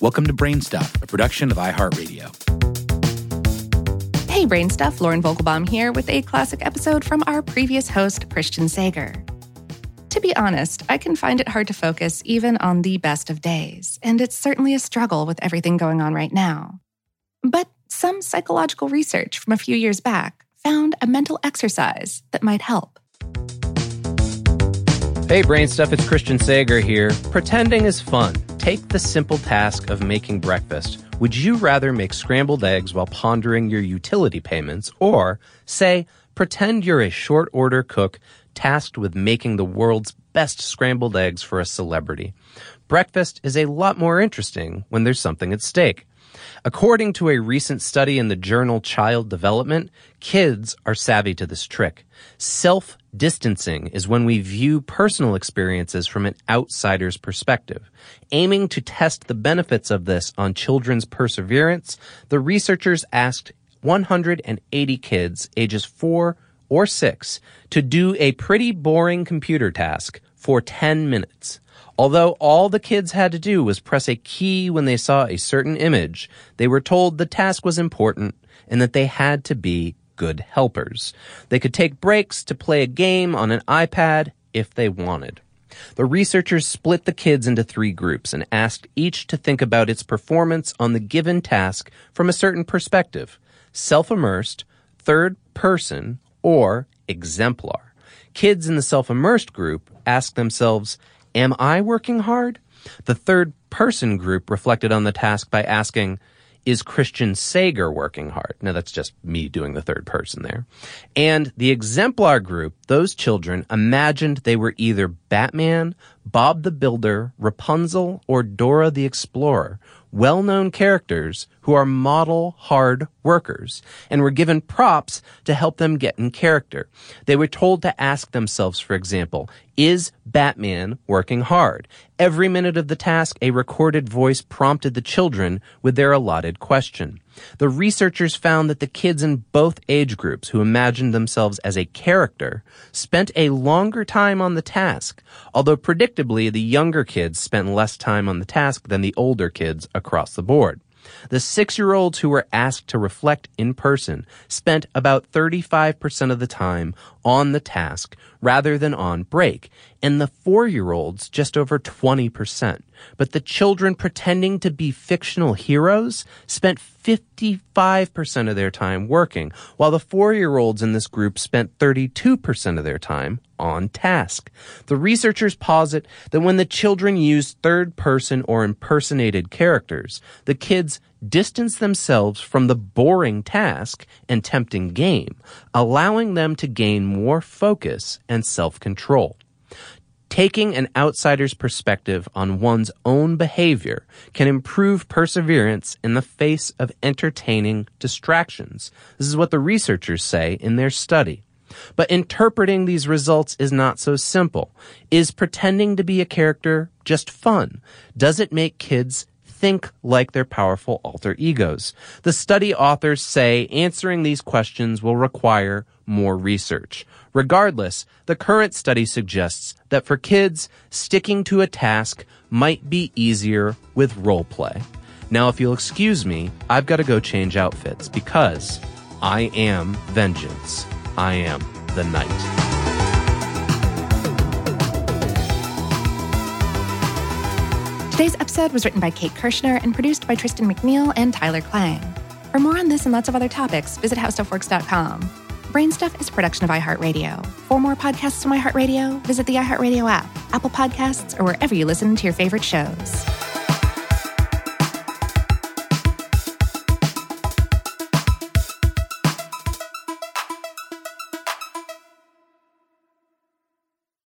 Welcome to BrainStuff, a production of iHeartRadio. Hey, BrainStuff, Lauren Vogelbaum here with a classic episode from our previous host, Christian Sager. To be honest, I can find it hard to focus even on the best of days, and it's certainly a struggle with everything going on right now. But some psychological research from a few years back found a mental exercise that might help. Hey, BrainStuff, it's Christian Sager here. Pretending is fun. Take the simple task of making breakfast. Would you rather make scrambled eggs while pondering your utility payments, or say, pretend you're a short-order cook tasked with making the world's best scrambled eggs for a celebrity? Breakfast is a lot more interesting when there's something at stake. According to a recent study in the journal Child Development, kids are savvy to this trick. Self-distancing is when we view personal experiences from an outsider's perspective. Aiming to test the benefits of this on children's perseverance, the researchers asked 180 kids ages 4 or 6 to do a pretty boring computer task for 10 minutes. Although all the kids had to do was press a key when they saw a certain image, they were told the task was important and that they had to be good helpers. They could take breaks to play a game on an iPad if they wanted. The researchers split the kids into 3 groups and asked each to think about its performance on the given task from a certain perspective: self-immersed, third person, or exemplar. Kids in the self-immersed group asked themselves, "Am I working hard?" The third-person group reflected on the task by asking, "Is Christian Sager working hard?" Now, that's just me doing the third person there. And the exemplar group, those children, imagined they were either Batman, Bob the Builder, Rapunzel, or Dora the Explorer, well-known characters who are model hard workers, and were given props to help them get in character. They were told to ask themselves, for example, "Is Batman working hard?" Every minute of the task, a recorded voice prompted the children with their allotted question. The researchers found that the kids in both age groups who imagined themselves as a character spent a longer time on the task, although predictably the younger kids spent less time on the task than the older kids across the board. The 6-year-olds who were asked to reflect in person spent about 35% of the time on the task rather than on break, and the 4-year-olds just over 20%. But the children pretending to be fictional heroes spent 55% of their time working, while the 4-year-olds in this group spent 32% of their time on task. The researchers posit that when the children used third person or impersonated characters, the kids distance themselves from the boring task and tempting game, allowing them to gain more focus and self-control. Taking an outsider's perspective on one's own behavior can improve perseverance in the face of entertaining distractions. This is what the researchers say in their study. But interpreting these results is not so simple. Is pretending to be a character just fun? Does it make kids think like their powerful alter egos? The study authors say answering these questions will require more research. Regardless, the current study suggests that for kids, sticking to a task might be easier with role play. Now, if you'll excuse me, I've got to go change outfits because I am vengeance. I am the knight. Today's episode was written by Kate Kirshner and produced by Tristan McNeil and Tyler Clang. For more on this and lots of other topics, visit HowStuffWorks.com. BrainStuff is a production of iHeartRadio. For more podcasts from iHeartRadio, visit the iHeartRadio app, Apple Podcasts, or wherever you listen to your favorite shows.